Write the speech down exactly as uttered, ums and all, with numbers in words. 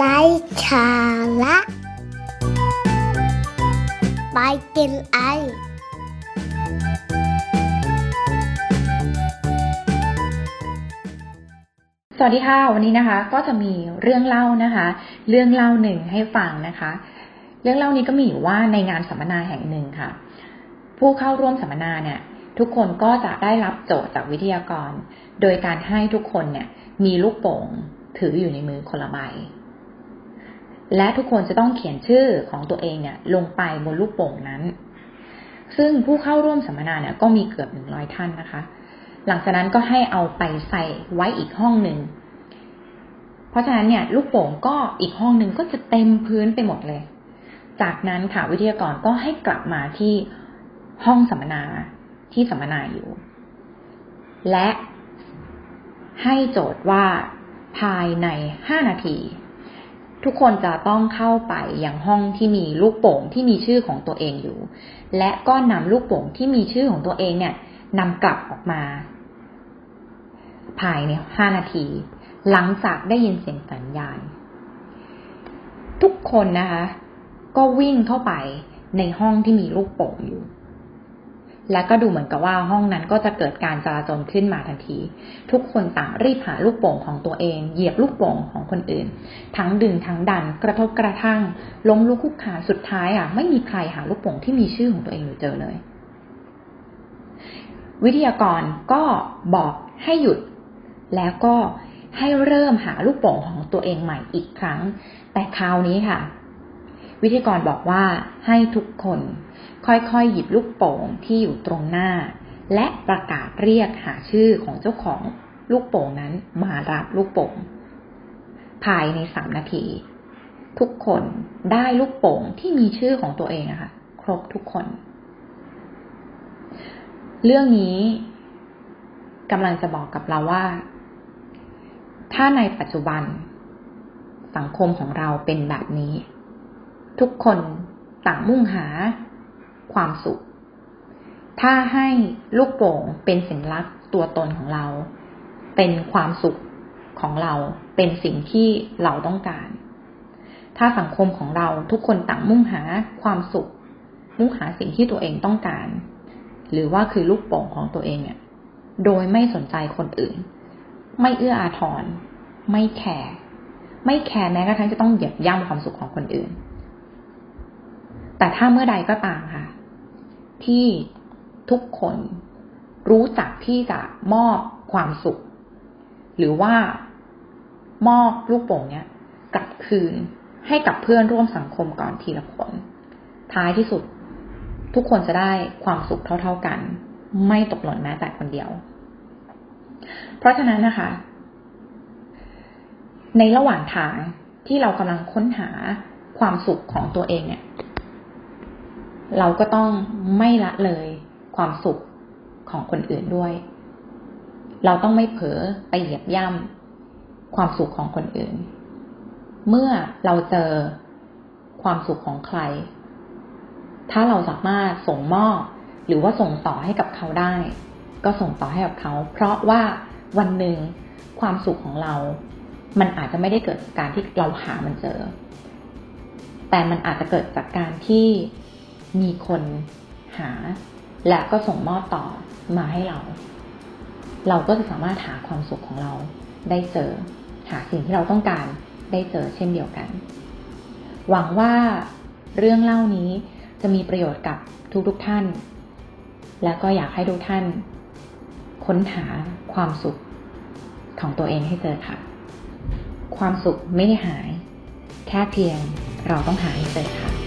ไร้สาระไปกินไอสวัสดีค่ะวันนี้นะคะก็จะมีเรื่องเล่านะคะเรื่องเล่าหนึ่งให้ฟังนะคะเรื่องเล่านี้ก็มีอยู่ว่าในงานสัมมนาแห่งหนึ่งค่ะผู้เข้าร่วมสัมมนาเนี่ยทุกคนก็จะได้รับโจทย์จากวิทยากรโดยการให้ทุกคนเนี่ยมีลูกโป่งถืออยู่ในมือคนละใบและทุกคนจะต้องเขียนชื่อของตัวเองเนี่ยลงไปบนลูกโป่งนั้นซึ่งผู้เข้าร่วมสัมมนาเนี่ยก็มีเกือบหนึ่งร้อยท่านนะคะหลังจากนั้นก็ให้เอาไปใส่ไว้อีกห้องหนึ่งเพราะฉะนั้นเนี่ยลูกโป่งก็อีกห้องหนึ่งก็จะเต็มพื้นไปหมดเลยจากนั้นค่ะวิทยากรก็ให้กลับมาที่ห้องสัมมนาที่สัมมนาอยู่และให้โจทย์ว่าภายในห้านาทีทุกคนจะต้องเข้าไปยังห้องที่มีลูกโป่งที่มีชื่อของตัวเองอยู่และก็นำลูกโป่งที่มีชื่อของตัวเองเนี่ยนำกลับออกมาภายในห้านาทีหลังจากได้ยินเสียงสัญญาณทุกคนนะคะก็วิ่งเข้าไปในห้องที่มีลูกโป่งอยู่และก็ดูเหมือนกับว่าห้องนั้นก็จะเกิดการจราจรขึ้นมาทันทีทุกคนต่างรีบหาลูกโป่งของตัวเองเหยียบลูกโป่งของคนอื่นทั้งดึงทั้งดันกระทบกระทั่งล้มลุกคลุกคลานสุดท้ายอ่ะไม่มีใครหาลูกโป่งที่มีชื่อของตัวเองอยู่เจอเลยวิทยากรก็บอกให้หยุดแล้วก็ให้เริ่มหาลูกโป่งของตัวเองใหม่อีกครั้งแต่คราวนี้ค่ะวิทยากรบอกว่าให้ทุกคนค่อยๆหยิบลูกโป่งที่อยู่ตรงหน้าและประกาศเรียกหาชื่อของเจ้าของลูกโป่งนั้นมารับลูกโป่งภายในสามนาทีทุกคนได้ลูกโป่งที่มีชื่อของตัวเองนะคะครบทุกคนเรื่องนี้กำลังจะบอกกับเราว่าถ้าในปัจจุบันสังคมของเราเป็นแบบนี้ทุกคนต่างมุ่งหาความสุขถ้าให้ลูกโป่งเป็นสัญลักษณ์ตัวตนของเราเป็นความสุขของเราเป็นสิ่งที่เราต้องการถ้าสังคมของเราทุกคนต่างมุ่งหาความสุขมุ่งหาสิ่งที่ตัวเองต้องการหรือว่าคือลูกโป่งของตัวเองเนี่ยโดยไม่สนใจคนอื่นไม่เอื้ออาทรไม่แคร์ไม่แคร์แม้กระทั่งจะต้องเหยียบย่ำความสุขของคนอื่นแต่ถ้าเมื่อใดก็ตามค่ะที่ทุกคนรู้จักที่จะมอบความสุขหรือว่ามอบลูกโป่งเนี่ยกลับคืนให้กับเพื่อนร่วมสังคมก่อนทีละคนท้ายที่สุดทุกคนจะได้ความสุขเท่าๆกันไม่ตกหล่นแม้แต่คนเดียวเพราะฉะนั้นนะคะในระหว่างทางที่เรากำลังค้นหาความสุขของตัวเองเนี่ยเราก็ต้องไม่ละเลยความสุขของคนอื่นด้วยเราต้องไม่เผลอไปเหยียบย่ำความสุขของคนอื่นเมื่อเราเจอความสุขของใครถ้าเราสามารถส่งมอบหรือว่าส่งต่อให้กับเขาได้ก็ส่งต่อให้กับเขาเพราะว่าวันหนึ่งความสุขของเรามันอาจจะไม่ได้เกิดจากการที่เราหามันเจอแต่มันอาจจะเกิดจากการที่มีคนหาและก็ส่งมอบต่อมาให้เราเราก็จะสามารถหาความสุขของเราได้เจอหาสิ่งที่เราต้องการได้เจอเช่นเดียวกันหวังว่าเรื่องเล่านี้จะมีประโยชน์กับทุกๆท่านและก็อยากให้ทุกท่านค้นหาความสุขของตัวเองให้เจอค่ะความสุขไม่ได้หายแค่เพียงเราต้องหาให้เจอค่ะ